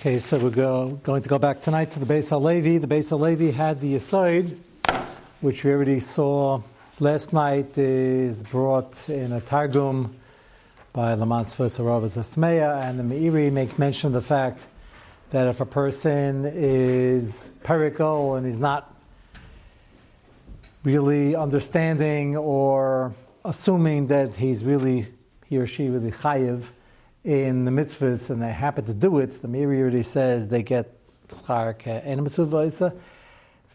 Okay, so we're going to go back tonight to the Beis HaLevi. The Beis HaLevi had the Yisoyed, which we already saw last night, is brought in a Targum by Laman Tsevesa Ravaz, and the Meiri makes mention of the fact that if a person is perikal and he's not really understanding or assuming that he's really, he or she really chayiv in the mitzvahs, and they happen to do it, the Meiri already says they get schar ke'en mitzvah. As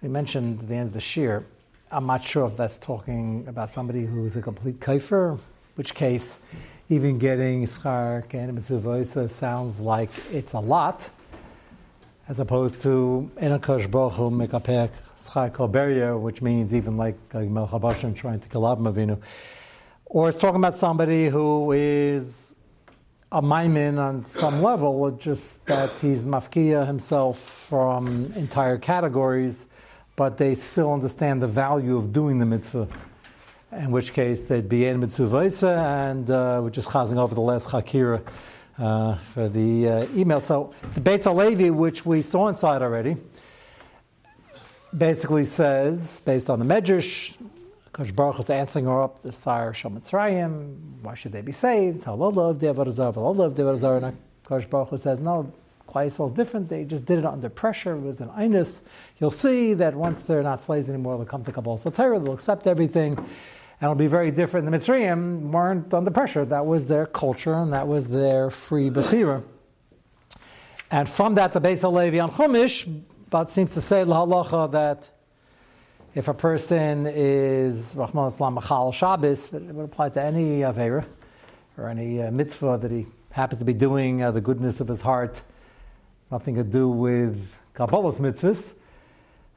we mentioned at the end of the shir, I'm not sure if that's talking about somebody who is a complete kafir, which case even getting schar ke'en mitzvah sounds like it's a lot, as opposed to enakash bochu mikapek schar koberya, which means even like Melech HaBashim trying to kill Avraham Avinu. Or it's talking about somebody who is a maimin on some level, just that he's mafkiya himself from entire categories, but they still understand the value of doing the mitzvah, in which case they'd be in mitzvah, and we're just chasing over the last chakira for the email. So the Beis HaLevi, which we saw inside already, basically says, based on the medrash, Kosh Baruch is answering her up, the sire shall Mitzrayim, why should they be saved? And Kosh Baruch says, no, Klai Yisrael is different, they just did it under pressure, it was an einus. You'll see that once they're not slaves anymore, they'll come to Kabbalat Torah, they'll accept everything, and it'll be very different. The Mitzrayim weren't under pressure, that was their culture, and that was their free bechira. And from that, the Beis HaLevi on Chumash, but seems to say, lahalacha, that if a person is Rahman Islam Chilo Shabbos, it would apply to any Aveira or any mitzvah that he happens to be doing, the goodness of his heart, nothing to do with Kabbalah's mitzvahs.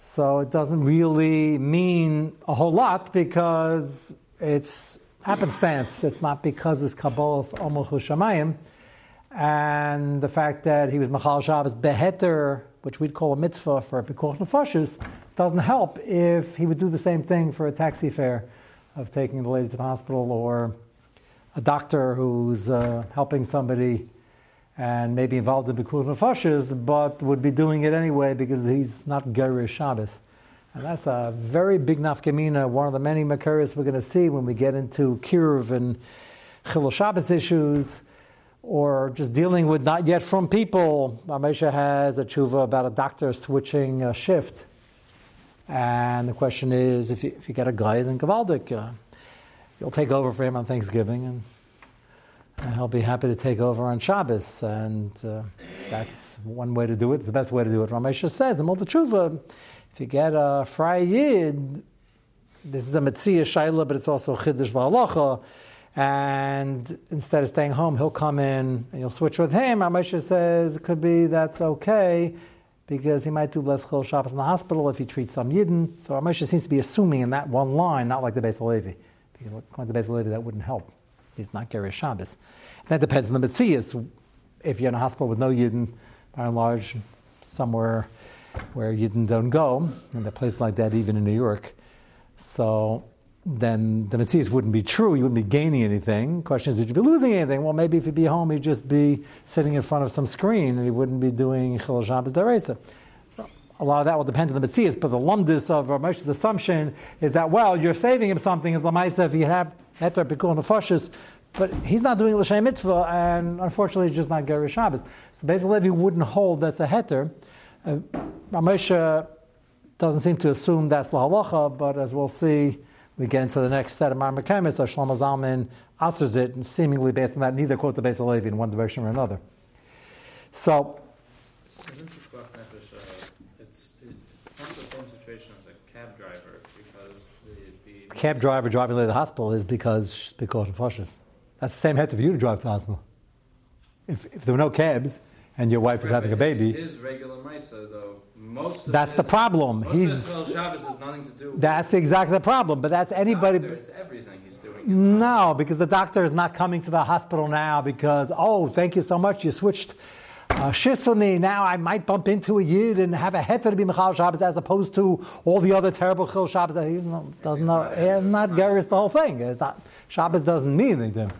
So it doesn't really mean a whole lot because it's happenstance. It's not because it's Kabbalah's Ol Malchus Shamayim. And the fact that he was Machal Shabbos Beheter, which we'd call a mitzvah for Bikur Nefoshes, doesn't help if he would do the same thing for a taxi fare of taking the lady to the hospital, or a doctor who's helping somebody and maybe involved in Bikur Nefoshes, but would be doing it anyway because he's not Gerish Shabbos. And that's a very big nafkamina, one of the many makaris we're going to see when we get into Kirv and Chilo Shabbos issues, or just dealing with not yet from people. Ramesha has a tshuva about a doctor switching a shift. And the question is, if you get a guy, then Gavaldik, you'll take over for him on Thanksgiving, and he'll be happy to take over on Shabbos. And that's one way to do it. It's the best way to do it. Ramesha says, the Multa Tshuva, if you get a Fry Yid, this is a Metzia Shaila, but it's also a Chiddush V'Halacha, and instead of staying home, he'll come in and you'll switch with him. Ramesha says it could be that's okay because he might do less Chil Shabbos in the hospital if he treats some Yidden. So Ramesha seems to be assuming in that one line, not like the Beis HaLevi. Because according to the Beis HaLevi, that wouldn't help. He's not Gerish Shabbos. And that depends on the Metzias. If you're in a hospital with no Yidden, by and large, somewhere where Yidden don't go, and a place like that, even in New York. So then the Metzias wouldn't be true. You wouldn't be gaining anything. The question is, would you be losing anything? Well, maybe if you'd be home, you'd just be sitting in front of some screen and you wouldn't be doing Chilo Shabbos D'Oraisa. So a lot of that will depend on the Metzias, but the lumdus of Ramesh's assumption is that, well, you're saving him something as Lamaisa if you have Heter Bikur Nefoshes, but he's not doing L'Shem Mitzvah, and unfortunately he's just not Gerish Shabbos. So Beis HaLevi wouldn't hold that's a Heter. Ramesha doesn't seem to assume that's L'Halacha, but as we'll see, we get into the next set of Marmakamis, so Shlomo Zalman answers it, and seemingly based on that, neither quote the Beis HaLevi in one direction or another. So, isn't Bikur Nefesh, it's not the same situation as a cab driver, because the cab driver driving late to the hospital is because Bikur Nefesh. That's the same head for you to drive to the hospital. If there were no cabs and your wife is having a baby, his regular Maisa, though. That's the problem. That's exactly the problem. But that's anybody. Doctor, it's everything he's doing. No, because the doctor is not coming to the hospital now because, oh, thank you so much, you switched shifts on me. Now I might bump into a Yid and have a heter to be Machal Shabbos as opposed to all the other terrible Chil Shabbos. He doesn't know. Not Garis the whole thing. It's not, Shabbos doesn't mean anything to him.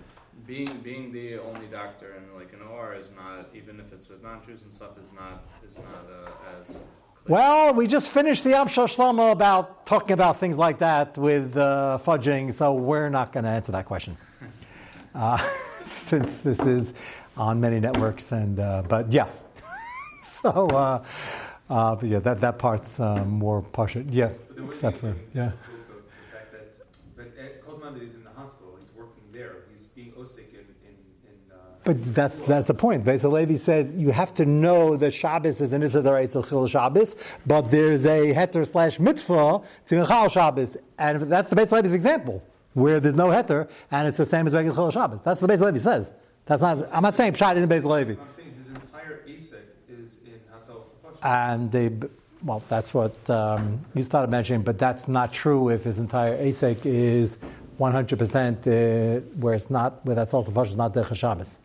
being the only doctor in like an OR is not, even if it's with non-Jews and stuff, is not as clear. Well, we just finished the Amshar Shlomo about talking about things like that with fudging, so we're not going to answer that question, since this is on many networks. And but yeah, so but yeah, that part's more partial. Yeah, except for yeah. But that's the point. Beis HaLevi says you have to know that Shabbos is an Issa D'Oraisa Chilo Shabbos, but there's a heter / mitzvah to Chil Shabbos, and that's the Beis HaLevi's example where there's no heter and it's the same as regular Chil Shabbos. That's what the Beis HaLevi says. That's not. I'm not saying pshat in Beis HaLevi. I'm saying his entire Isaac is in Hatzal. And they. Well, that's what you started mentioning, but that's not true if his entire Asik is 100% where it's not, where that's also Vash is not Derech Shabbos.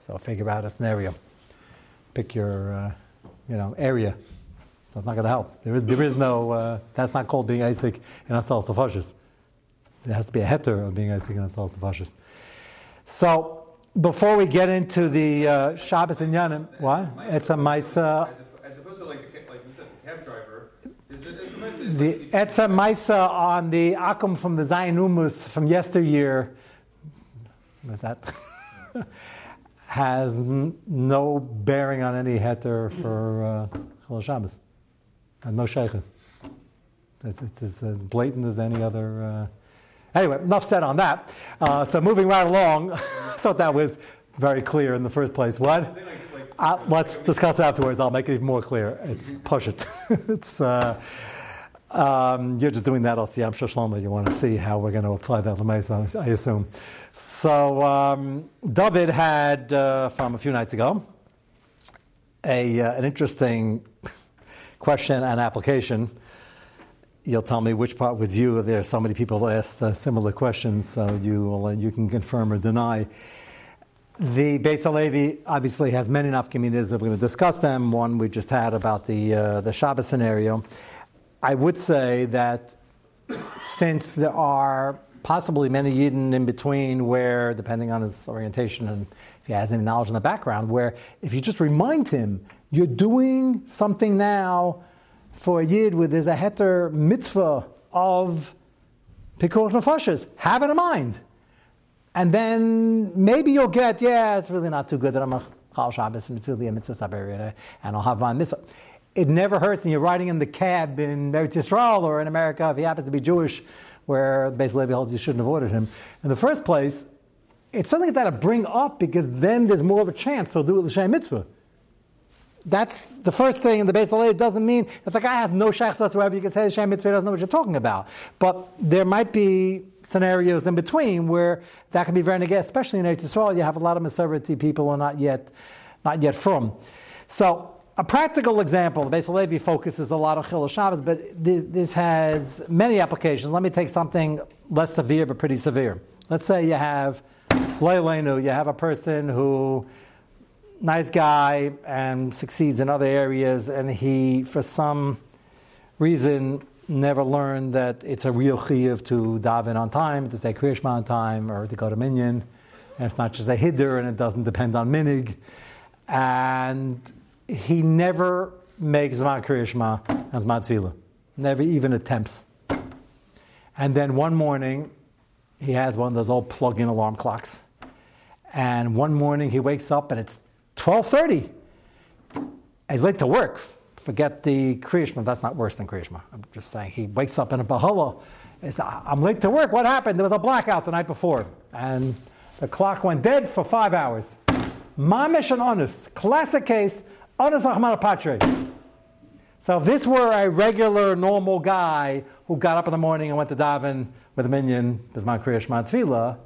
So figure out a scenario. Pick your, area. That's not going to help. There is no, that's not called being Asik in Asal Sefashis. There has to be a heter of being Asik in Asal Sefashis. So, before we get into the Shabbos and Yanim, what? It's a Maisa. As opposed to like you said, the cab driver, is the Etza Maisa on the Akum from the Zayin Umus from yesteryear, was that? has no bearing on any heter for Chol Shabbos, and no sheiches. It's as blatant as any other. Anyway, enough said on that. So moving right along, I thought that was very clear in the first place. What? Let's discuss it afterwards. I'll make it even more clear. It's push it. It's you're just doing that. I'll see. I'm sure Shlomo, you want to see how we're going to apply that lemaisa, I assume. So David had from a few nights ago an interesting question and application. You'll tell me which part was you. There are so many people who asked similar questions, so you can confirm or deny. The Beis HaLevi obviously has many nafkaminas. We're going to discuss them. One we just had about the Shabbos scenario. I would say that since there are possibly many Yidden in between where, depending on his orientation and if he has any knowledge in the background, where if you just remind him, you're doing something now for a Yid where there's a heter mitzvah of Bikur Nefoshes. Have it in mind. And then maybe you'll get, it's really not too good that I'm a Chal Shabbos and it's really a mitzvah Saberia and I'll have my mitzvah. It never hurts, and you're riding in the cab in Eretz Yisrael or in America if he happens to be Jewish, where the Beis HaLevi holds you shouldn't have ordered him. In the first place, it's something that I bring up because then there's more of a chance he'll do it l'shem mitzvah. That's the first thing, and the Beis HaLevi doesn't mean if the guy has no sheikhs whatsoever, you can say l'shem mitzvah, he doesn't know what you're talking about. But there might be scenarios in between where that can be very negative, especially in Eretz Yisrael. You have a lot of Maserati people who are not yet from. So a practical example, the Beis HaLevi focuses a lot on Chilo Shabbos, but this has many applications. Let me take something less severe but pretty severe. Let's say you have Leilenu, you have a person who, nice guy and succeeds in other areas, and he, for some reason, never learned that it's a real chiyuv to daven on time, to say Kriya Shema on time, or to go to minyan. And it's not just a hiddur, and it doesn't depend on minig. And he never makes Zman Kriya Shema and Zman Tefillah. Never even attempts. And then one morning, he has one of those old plug-in alarm clocks. And one morning, he wakes up, and it's 12:30. He's late to work. Forget the Kriya Shema. That's not worse than Kriya Shema. I'm just saying he wakes up in a bahula. I'm late to work. What happened? There was a blackout the night before. And the clock went dead for 5 hours. Mamish and onus. Classic case. Onus Achmana Patre. So if this were a regular, normal guy who got up in the morning and went to daven with a minyan, Bisman Kriya Shema Tefillah,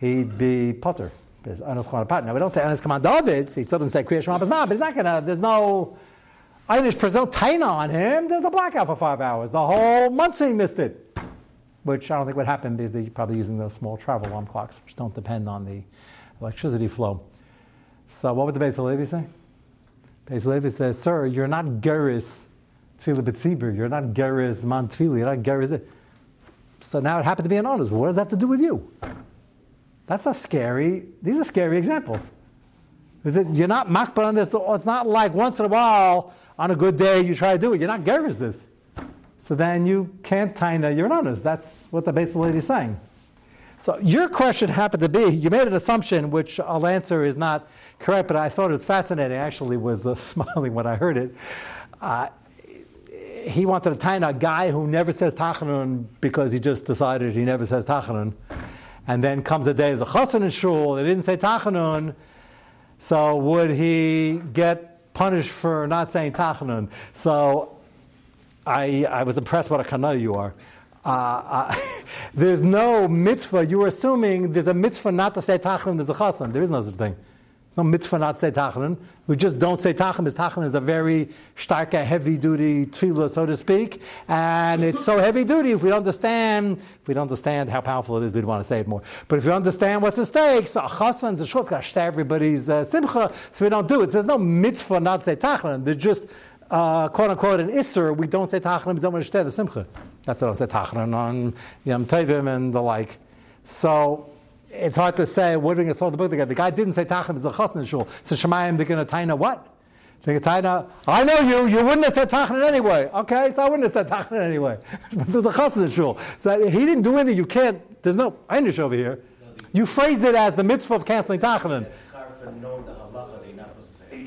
he'd be potter. Now we don't say Anas Kaman David. He still doesn't say Kriya Shema Bisman, but he's not going to, there's no Einish Prezil Taina on him. There's a blackout for 5 hours. The whole month he missed it, which I don't think would happen because they're probably using those small travel alarm clocks, which don't depend on the electricity flow. So what would the Beis HaLevi say? Beis HaLevi says, sir, you're not Geris Tefillah B'Tzibbur. You're not Geris Man Tefillah. You're not Geris. So now it happened to be an honors. What does that have to do with you? That's not scary. These are scary examples. You're not makbar on this. It's not like once in a while, on a good day, you try to do it. You're not gerus this. So then you can't tina your honors. That's what the Beis HaLevi is saying. So your question happened to be, you made an assumption, which I'll answer is not correct, but I thought it was fascinating. I actually was smiling when I heard it. He wanted to tina a guy who never says tachanun because he just decided he never says tachanun. And then comes a day as a chassan in shul, they didn't say tachanun, so would he get punished for not saying tachanun? So I was impressed what a kana you are. There's no mitzvah. You're assuming there's a mitzvah not to say tachanun as a chassan. There is no such thing. No mitzvah not to say tachanun. We just don't say tachanun. Tachanun is a very starka, heavy-duty tefillah, so to speak. And it's so heavy-duty, if we don't understand how powerful it is, we'd want to say it more. But if you understand what's at stake, so a chassan, the shul's got to share everybody's simcha, so we don't do it. So there's no mitzvah not to say tachanun. They're just, quote-unquote, an isser. We don't say tachanun, we don't want to share the simcha. That's what I say, tachanun on Yom Tovim and the like. So it's hard to say, what are we going to throw the book together? The guy didn't say Tachanun is a Chassan Shul. So Shemayim, they're going to taina what? They're going to taina, I know you wouldn't have said Tachanun anyway. Okay, so I wouldn't have said Tachanun anyway. But there's a Chassan Shul. So he didn't do anything. You can't, there's no Einish over here. You phrased it as the mitzvah of canceling Tachanun.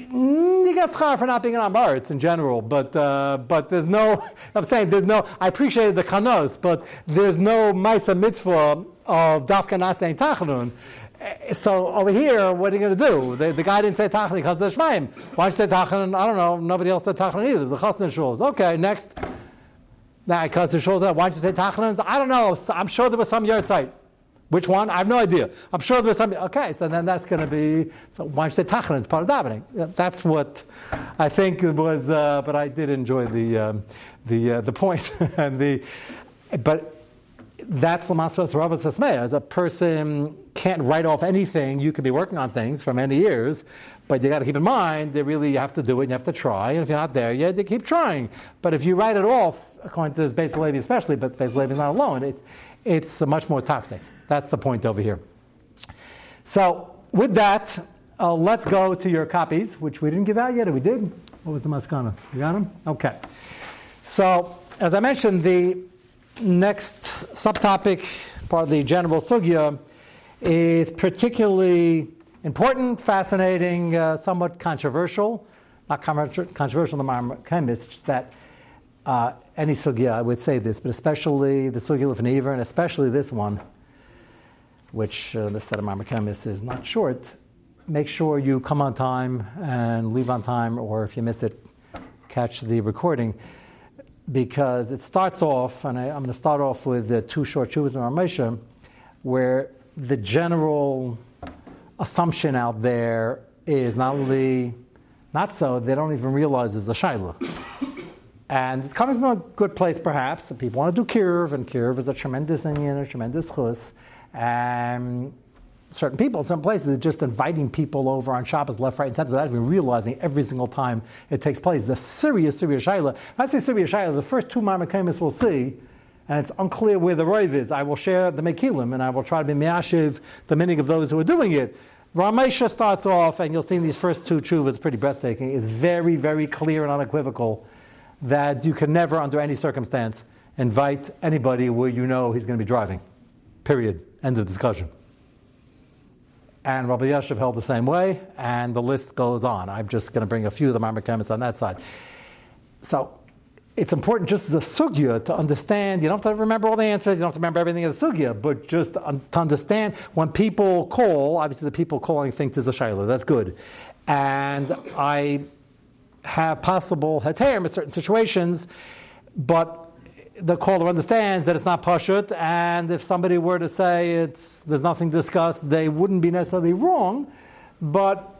You got schar for not being an Amaritz in general, but there's no, I'm saying there's no, I appreciated the kanos, but there's no maisa mitzvah of dafka not saying tachanun. So over here, what are you going to do? The guy didn't say tachanun, he comes to the Shemaim. Why did you say tachanun? I don't know, nobody else said tachanun either. It was the chasna shuls. Okay, next. Nah, chasna shuls, why did you say tachanun? I don't know, I'm sure there was some yard site. Which one? I have no idea. I'm sure there's something. Okay, so then that's going to be. So why don't you say tachanun? It's part of davening. That's what I think it was. But I did enjoy the point and the. But that's Laman Tsevesa Ravaz Hasmeya. As a person can't write off anything. You could be working on things for many years, but you got to keep in mind that really you have to do it. And you have to try, and if you're not there yet, you keep trying. But if you write it off, according to this Beis HaLevi especially, but Beis HaLevi is not alone. It's much more toxic. That's the point over here. So with that, let's go to your copies, which we didn't give out yet, or we did? What was the maskana? You got them? Okay. So as I mentioned, the next subtopic, part of the general sugya, is particularly important, fascinating, somewhat controversial. Not controversial in the modern chemists, that any sugya, I would say this, but especially the sugya of Lifnei Iver, and especially this one, which the set of Makom is not short. Make sure you come on time and leave on time, or if you miss it, catch the recording, because it starts off, and I'm going to start off with the two short shuvos in Ramesha, where the general assumption out there is not so, they don't even realize it's a shaila. And it's coming from a good place, perhaps. People want to do Kirv, and Kirv is a tremendous inyan, a tremendous chus. And certain people, some places, are just inviting people over on Shabbos, left, right, and center, without even realizing every single time it takes place. The serious shayla. When I say serious shayla, the first two Mamakimis we'll see, and it's unclear where the rov is. I will share the Makilim, and I will try to be Machshiv, the meaning of those who are doing it. Ramesha starts off, and you'll see in these first two tshuvas, pretty breathtaking. It's very, very clear and unequivocal that you can never, under any circumstance, invite anybody where you know he's going to be driving. Period. End of discussion. And Rabbi Yashiv held the same way, and the list goes on. I'm just going to bring a few of the Maimar Kemis on that side. So it's important just as a sugya to understand. You don't have to remember all the answers. You don't have to remember everything in the sugya, but just to understand when people call, obviously the people calling think there's a shayla. That's good. And I have possible heterim in certain situations, but the caller understands that it's not pashut, and if somebody were to say there's nothing discussed, they wouldn't be necessarily wrong, but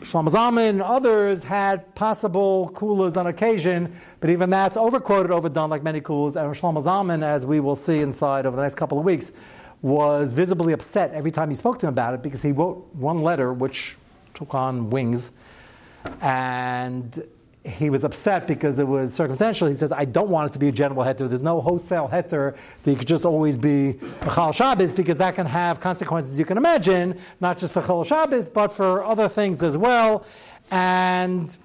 Shlomo Zalman and others had possible kulas on occasion, but even that's overquoted, overdone, like many kulas, and Shlomo Zalman, as we will see inside over the next couple of weeks, was visibly upset every time he spoke to him about it, because he wrote one letter, which took on wings, and he was upset because it was circumstantial. He says, I don't want it to be a general heter. There's no wholesale heter that you could just always be Chil Shabbos, because that can have consequences you can imagine, not just for Chil Shabbos, but for other things as well. And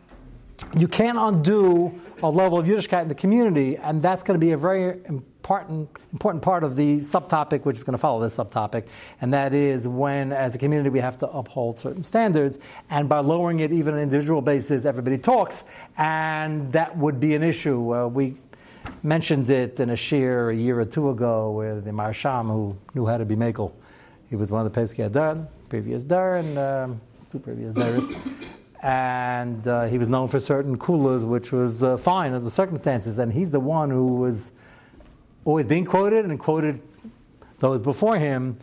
you can't undo a level of Yiddishkeit in the community, and that's going to be a very important part of the subtopic, which is going to follow this subtopic, and that is when, as a community, we have to uphold certain standards, and by lowering it even on an individual basis, everybody talks, and that would be an issue. We mentioned it in a shir a year or two ago, where the Maharsham, who knew how to be mekel, he was one of the Pesak Adah, previous dar, and two previous daris. And he was known for certain kulas, which was fine under the circumstances. And he's the one who was always being quoted and quoted those before him.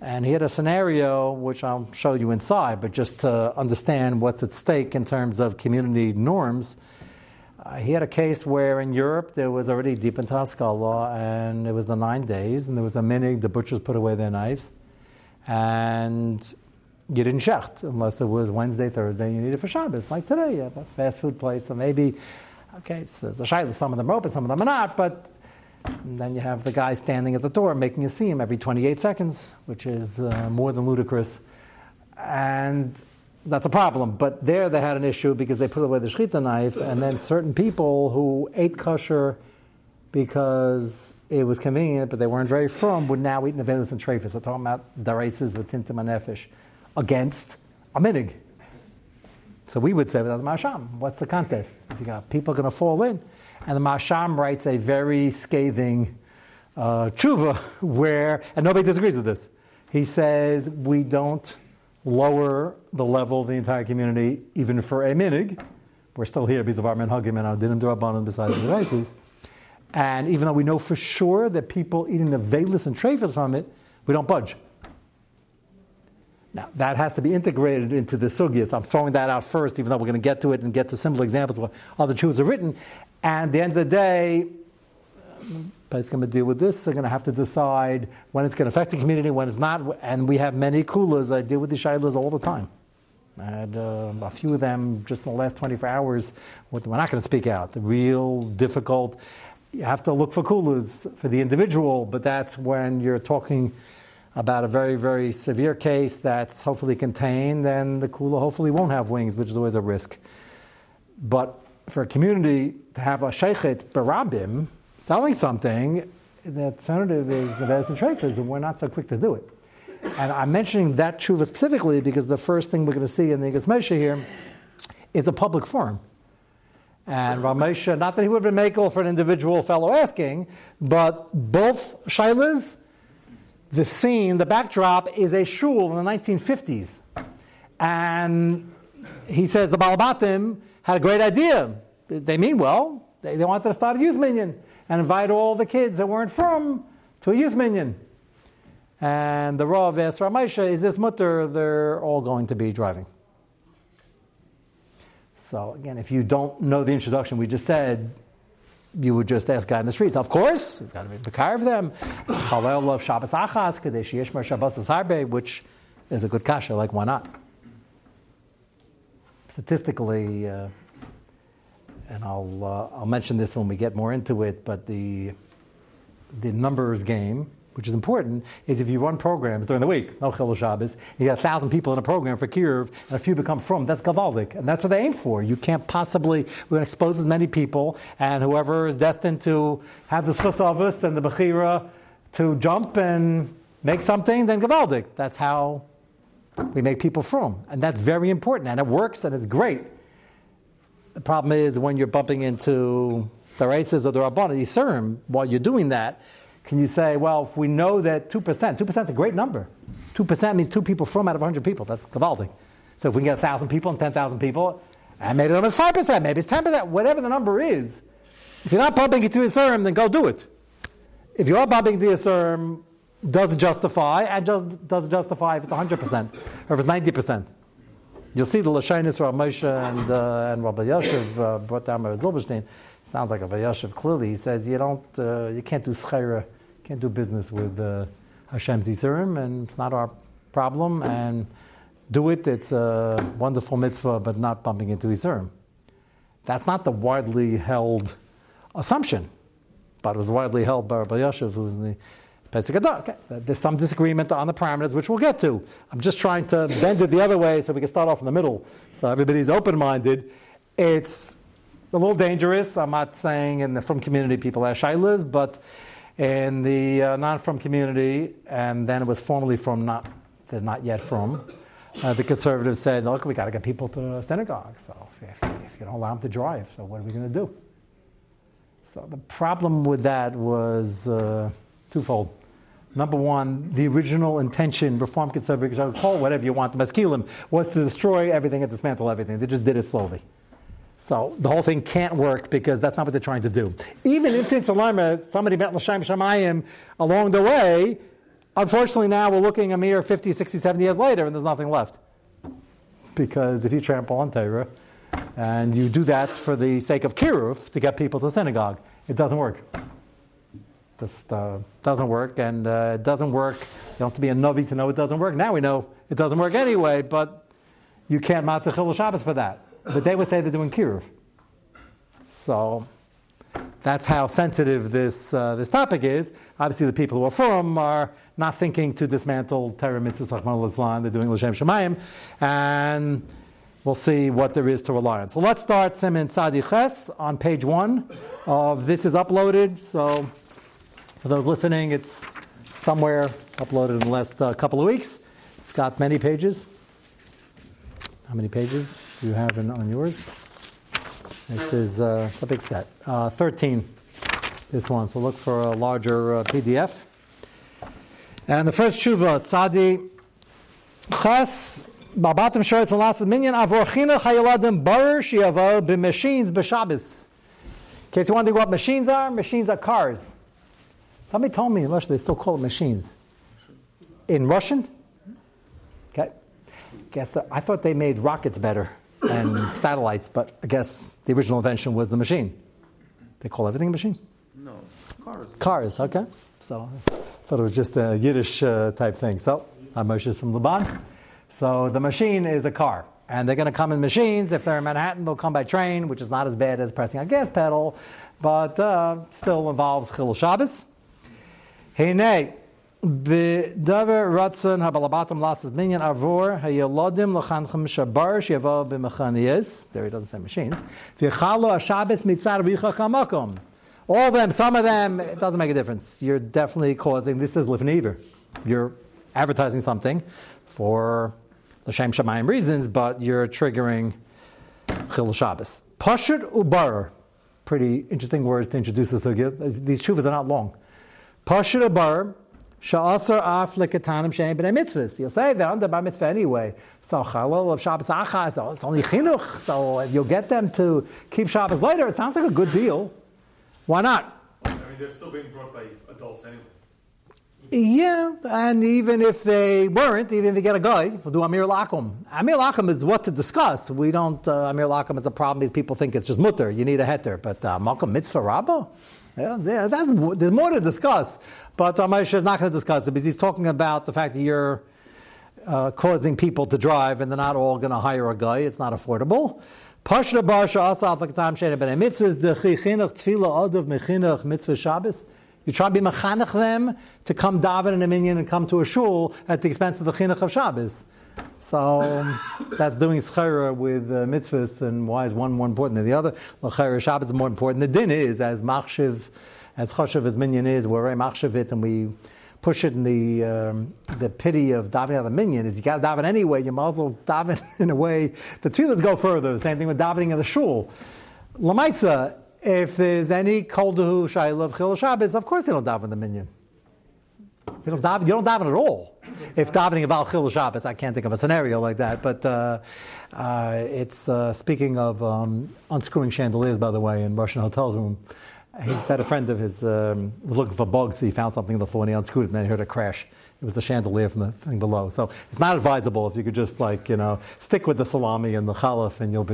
And he had a scenario, which I'll show you inside, but just to understand what's at stake in terms of community norms. He had a case where in Europe there was already deep in Tashkal law, and it was the 9 days, and there was a minig, the butchers put away their knives. And you didn't shecht unless it was Wednesday, Thursday, you need it for Shabbos. Like today, you have a fast food place, so maybe, okay, so there's a shayla, some of them are open, some of them are not, but then you have the guy standing at the door making a seam every 28 seconds, which is more than ludicrous. And that's a problem. But there they had an issue because they put away the shechita knife, and then certain people who ate kosher because it was convenient, but they weren't very frum, would now eat Neveilas and Treifus. I'm talking about daraisas with Tint Salama against a minig. So we would say, without the Maharsham, what's the contest? You got people going to fall in. And the Maharsham writes a very scathing tshuva where, and nobody disagrees with this, he says, we don't lower the level of the entire community, even for a minig. We're still here because of our menhagim and our dinim d'rabbanan besides the devices. And even though we know for sure that people eating the Neveilas and Treifus from it, we don't budge. Now, that has to be integrated into the sugya. So I'm throwing that out first, even though we're going to get to it and get to simple examples of what other Jews are written. And at the end of the day, Pesach is going to deal with this. They're going to have to decide when it's going to affect the community, when it's not. And we have many kulas. I deal with the shaylas all the time. I had a few of them just in the last 24 hours. We're not going to speak out. The real difficult. You have to look for kulas for the individual, but that's when you're talking about a very, very severe case that's hopefully contained, and the kula hopefully won't have wings, which is always a risk. But for a community to have a sheikhet barabim selling something, the alternative is the Neveilas and Treifus, and we're not so quick to do it. And I'm mentioning that tshuva specifically because the first thing we're going to see in the Yigas Meishe here is a public forum. And Ramesha, not that he would have been makel for an individual fellow asking, but both shaylas, the scene, the backdrop, is a shul in the 1950s. And he says the Balabatim had a great idea. They mean well. They wanted to start a youth minyan and invite all the kids that weren't from to a youth minyan. And the Rav asked Ramesha, is this mutter? They're all going to be driving. So again, if you don't know the introduction we just said, you would just ask God in the streets. Of course, you've got to be Bikar of them. Chalel of Shabbos Achas, Kadesh Yeshmer Shabbos Harbe, which is a good kasha, like why not? Statistically, and I'll mention this when we get more into it, but the numbers game, which is important, is if you run programs during the week, no Chilo Shabbos, you got 1,000 people in a program for Kirv, and a few become from, that's Gavaldik, and that's what they aim for. You can't possibly, we're going to expose as many people, and whoever is destined to have the Choshev and the Bechira to jump and make something, then Gavaldik. That's how we make people from, and that's very important, and it works, and it's great. The problem is when you're bumping into the races of the Rabban, the Yisurim, while you're doing that, can you say, well, if we know that 2% is a great number. 2% means 2 people from out of 100 people. That's Gavaldik. So if we can get 1,000 people and 10,000 people, and maybe the number is 5%, maybe it's 10%, whatever the number is, if you're not bumping into Yisurim, then go do it. If you are bumping into Yisurim, does it justify, and just does it justify if it's 100%, or if it's 90%. You'll see the Lashonis Rav Moshe and Rabbi Yoshev brought down Rabbi Zilberstein. Sounds like Rabbi Yoshev clearly. He says you can't do schaira, can't do business with Hashem's Yisurim, and it's not our problem. And do it; it's a wonderful mitzvah, but not bumping into Yisurim. That's not the widely held assumption, but it was widely held by Rabbi Yoshev, who was the Pesak Adah. Okay. There's some disagreement on the parameters, which we'll get to. I'm just trying to bend it the other way so we can start off in the middle, so everybody's open-minded. It's a little dangerous. I'm not saying in the Frum community people ask shailas, but in the non-Frum community, and then it was formerly Frum, not yet Frum, the conservatives said, look, we got to get people to a synagogue. So if you don't allow them to drive, so what are we going to do? So the problem with that was twofold. Number one, the original intention, Reform, Conservative, call whatever you want, the Maskilim, was to destroy everything and dismantle everything. They just did it slowly. So the whole thing can't work because that's not what they're trying to do. Even in Tint Salama, somebody met L'Shem Shamayim along the way. Unfortunately, now we're looking a mere 50, 60, 70 years later and there's nothing left. Because if you trample on Torah and you do that for the sake of Kirv, to get people to the synagogue, it doesn't work. Just doesn't work, and it doesn't work. You don't have to be a Navi to know it doesn't work. Now we know it doesn't work anyway, but you can't mount the Chilo Shabbos for that. But they would say they're doing Kirv. So that's how sensitive this topic is. Obviously, the people who are from are not thinking to dismantle Terim Mitzvah. They're doing L'Shem Shemayim, and we'll see what there is to rely on. So let's start Simon Tzadiches on page 1 of this is uploaded. So for those listening, it's somewhere uploaded in the last couple of weeks. It's got many pages. How many pages do you have on yours? This is it's a big set. 13, this one. So look for a larger PDF. And the first tshuva, tzadi, chas, babatim shirts and last minyan, avorchina chayeladim barer shiavar b'machines b'shabbos. In case you're wondering what machines are cars. Somebody told me in Russia they still call it machines. In Russian? Okay. Guess I thought they made rockets better and satellites, but I guess the original invention was the machine. They call everything a machine? No. Cars, okay. So I thought it was just a Yiddish type thing. So I'm Moshe from Laban. So the machine is a car. And they're going to come in machines. If they're in Manhattan, they'll come by train, which is not as bad as pressing a gas pedal, but still involves Chil Shabbos. Heinei, b'davar ratzon habalabatam lasas minyan avor hayalodim lachanchem shabar sheval b'mechaniyes. There he doesn't say machines. V'chalo ashabes mitzar v'yichach hamakom. All of them, some of them, it doesn't make a difference. You're definitely causing, this is Lifnei Iver. You're advertising something for L'Shem Shamayim reasons, but you're triggering Chil Shabbos. Pashut ubar. Pretty interesting words to introduce us. These tshuvas are not long. You'll say they're under bar mitzvah anyway. So chalal of Shabbos achas, so it's only chinuch, so if you'll get them to keep Shabbos later, it sounds like a good deal. Why not? I mean, they're still being brought by adults anyway. Yeah, and even if they weren't, even if they get a guy, we'll do Amir Lakum. Amir Lakum is what to discuss. We don't, Amir Lakum is a problem because people think it's just mutter, you need a heter, but Makom Mitzvah Rabbah? Yeah, there's more to discuss, but Ramesha is not going to discuss it because he's talking about the fact that you're causing people to drive and they're not all going to hire a guy. It's not affordable. You try to be mechanech them to come daven in a minyan and come to a shul at the expense of the chinuch of Shabbos. So that's doing schera with mitzvahs, and why is one more important than the other? Well, schera Shabbos is more important. The din is, as Machshiv, as Choshev, as Minyan is, we're very Machshivit, and we push it in the pity of davening on the Minyan, is you got to daven anyway, you might as well daven in a way. The tefillahs go further, the same thing with davening in the shul. L'maisa, if there's any kol dehu shayla of Chil Shabbos, of course they don't daven the Minyan. You don't daven at all. If davening about Chil Shabbos, I can't think of a scenario like that. But it's speaking of unscrewing chandeliers, by the way, in Russian hotels room. He said a friend of his was looking for bugs, so he found something on the floor and he unscrewed it, and then he heard a crash. It was the chandelier from the thing below. So it's not advisable. If you could just stick with the salami and the challah, and you'll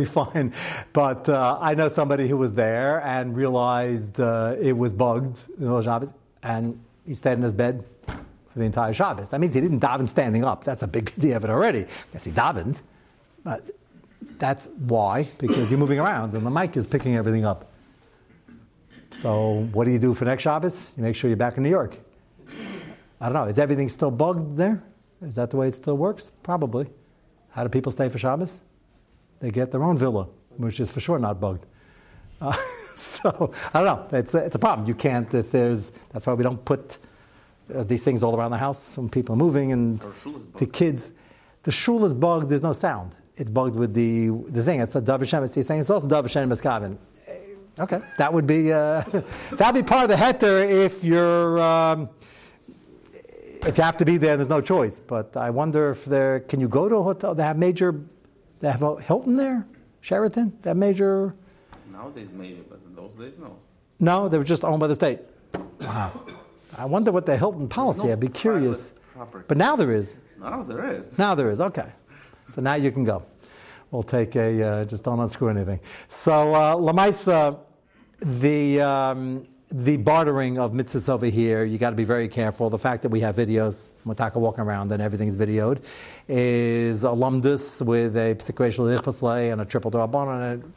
be fine. But I know somebody who was there and realized it was bugged in Chil Shabbos, and he stayed in his bed for the entire Shabbos. That means he didn't daven standing up. That's a big deal of it already. I guess he davened, but That's why, because you're moving around and the mic is picking everything up. So what do you do for next Shabbos? You make sure you're back in New York. I don't know, is everything still bugged there? Is that the way it still works? Probably. How do people stay for Shabbos? They get their own villa, which is for sure not bugged. So, I don't know, it's a problem. You can't, if there's, that's why we don't put these things all around the house when people are moving and the kids. The shul is bugged, there's no sound. It's bugged with the thing. It's a Davar Shem, it's saying it's also Davar Shem Miskavin. Okay, that would be that'd be part of the heter if you're if you have to be there and there's no choice. But I wonder if there, can you go to a hotel? They have a Hilton there? Sheraton? That major? Nowadays maybe, but in those days no. No, they were just owned by the state. Wow. I wonder what the Hilton policy is. I'd be curious. Property. But now there is. Now there is. Okay. So now you can go. We'll take a, just don't unscrew anything. So, Lamaisa, the bartering of mitzvahs over here, you got to be very careful. The fact that we have videos, Mataka walking around and everything's videoed, is a lumdus with a psikreishal lichpaslay and a triple d'rabanan, and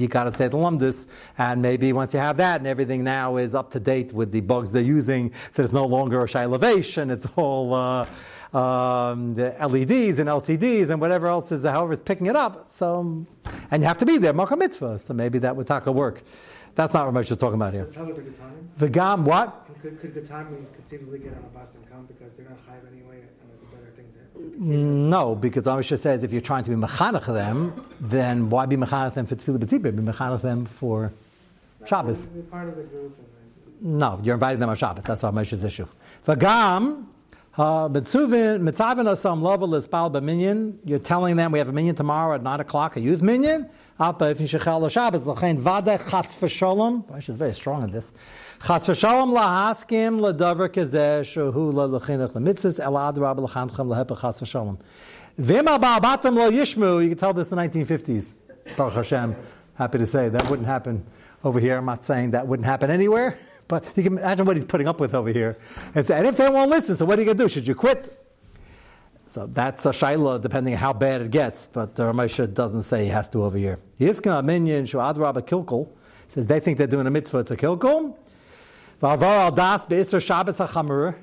you got to say the lumdus. And maybe once you have that and everything now is up to date with the bugs they're using, there's no longer a shailavation, it's all... the LEDs and LCDs and whatever else is, however it's picking it up. So, and you have to be there, Makom Mitzvah. So maybe that would taka work. That's not what Ramesha is talking about here. Does it help with the Gatam? The Gam what? Could Gatam conceivably get on a bus and come because they're not chayav anyway, and it's a better thing to... No, because Ramesha says if you're trying to be mechanech them, then why be mechanech them for Tefillah B'Tzibbur? Be mechanech them for Shabbos. Part of the group. No, you're inviting them on Shabbos. That's not Ramesha's issue. The Gam. You're telling them we have a minyan tomorrow at 9:00, a youth minyan. She's very strong in this. You can tell this in the 1950s. Baruch Hashem, happy to say that wouldn't happen over here. I'm not saying that wouldn't happen anywhere. But you can imagine what he's putting up with over here. And if they won't listen, so what are you going to do? Should you quit? So that's a shayla, depending on how bad it gets. But the Ramesha doesn't say he has to over here. Yiskana minyan shu'ad rabba kilkul. He says they think they're doing a mitzvah. It's a kilkul. V'avar al-das be'isr shabbos ha'chamur.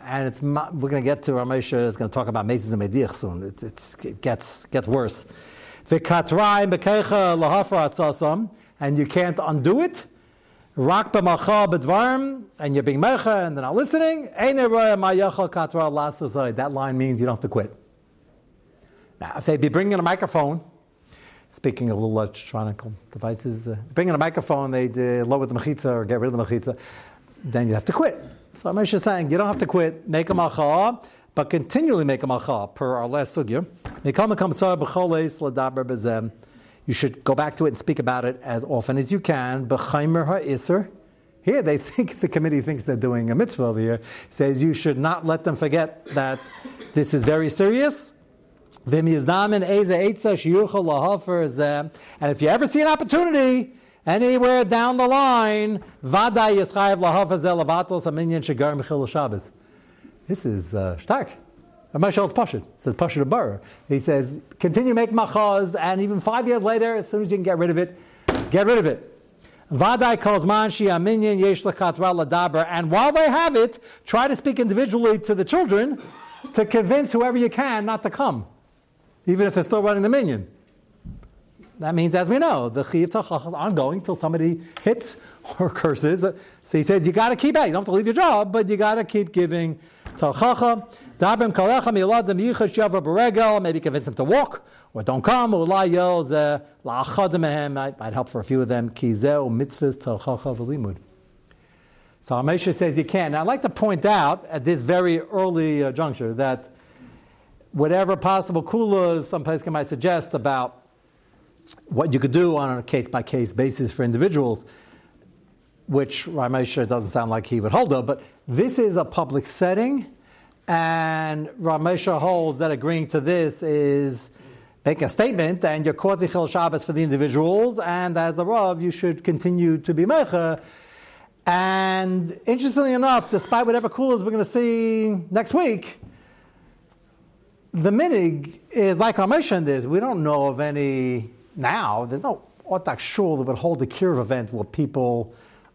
And it's, we're going to get to Ramesha. It's going to talk about mesis and medich soon. It gets worse. V'katrai b'keicha lahafra atzasam. And you can't undo it. Rak b'malcha b'dvarim, and you're being mecha, and they're not listening. That line means you don't have to quit. Now, if they'd be bringing a microphone, speaking of little electronic devices, bringing a microphone, they'd lower the machitza or get rid of the machitza, then you'd have to quit. So I'm just saying, you don't have to quit. Make a malcha, but continually make a malcha, per our last sugya. You should go back to it and speak about it as often as you can. B'chaimer ha'isr. Here they think, the committee thinks they're doing a mitzvah over here. It says you should not let them forget that this is very serious. And if you ever see an opportunity anywhere down the line, this is stark. Rameshal's Pashut. He says, Pashut Abara. He says, continue make machaz, and even 5 years later, as soon as you can get rid of it, get rid of it. Vadai calls manshi aminyan yesh l'chatra l'daber, and while they have it, try to speak individually to the children to convince whoever you can not to come, even if they're still running the minyan. That means, as we know, the Chiyuv Tochacha is ongoing till somebody hits or curses. So he says, you got to keep at it. You don't have to leave your job, but you got to keep giving Tochacha. Maybe convince them to walk, or don't come. Might help for a few of them. So Ramesha says you can. Now, I'd like to point out at this very early juncture that whatever possible kulas, some place might suggest about what you could do on a case-by-case basis for individuals, which Ramesha doesn't sound like he would hold up, but this is a public setting, and Ramesha holds that agreeing to this is making a statement, and you're causing Chilo Shabbos for the individuals, and as the Rav, you should continue to be Mecha. And interestingly enough, despite whatever coolers we're going to see next week, The minig is like Ramesha in this. We don't know of any now. There's no otak shul that would hold the Kirv event where people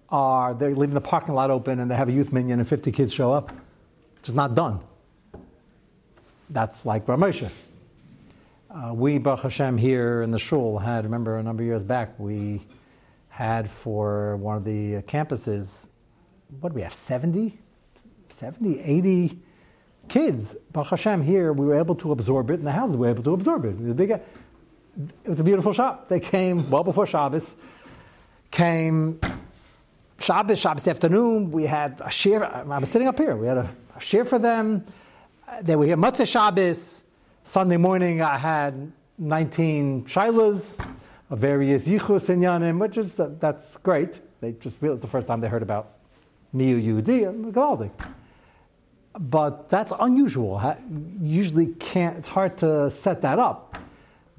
are, they're leaving the parking lot open and they have a youth minyan and 50 kids show up. It's not done. That's like Ramesha. We, Baruch Hashem, here in the shul had, remember a number of years back, we had for one of the campuses, what do we have, 80 kids. Baruch Hashem, here we were able to absorb it, and the houses were able to absorb it. It was a beautiful shop. They came well before Shabbos, Shabbos afternoon, we had a shir. I was sitting up here. We had a shir for them. They were here Matzah Shabbos. Sunday morning, I had 19 shilas of various yichus and yanim, which is that's great. They just realized the first time they heard about Miyu Yehudi and Gavaldik. But that's unusual. Usually can't. It's hard to set that up.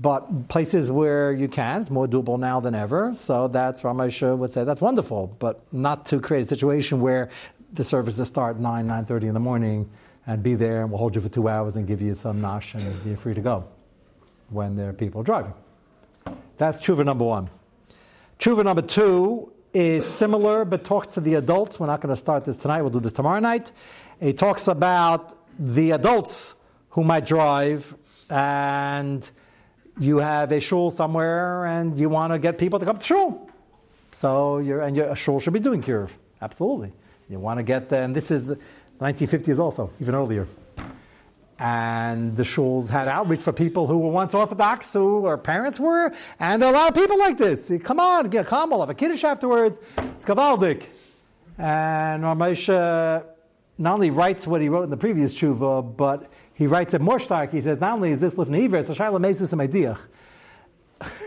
But places where you can, it's more doable now than ever. So that's Ramesha would say that's wonderful, but not to create a situation where the services start 9:30 in the morning and be there and we'll hold you for 2 hours and give you some nosh and you're free to go when there are people driving. That's tshuva number one. Tshuva number two is similar but talks to the adults. We're not going to start this tonight. We'll do this tomorrow night. It talks about the adults who might drive, and you have a shul somewhere and you want to get people to come to shul. So your shul should be doing Kirv. Absolutely. You want to get them. This is the 1950s also, even earlier. And the shuls had outreach for people who were once Orthodox, who their parents were, and there are a lot of people like this. Come on, get a kamal, have a kiddush afterwards. It's gavaldik. And Ramesha not only writes what he wrote in the previous tshuva, but he writes it more stark. He says, not only is this Lifnei Iver, it's a Shaila Mesis and Meidiach.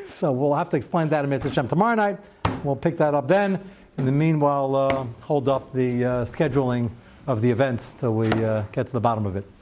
So we'll have to explain that in Mitzvah Shem tomorrow night. We'll pick that up then. In the meanwhile, hold up the scheduling of the events till we get to the bottom of it.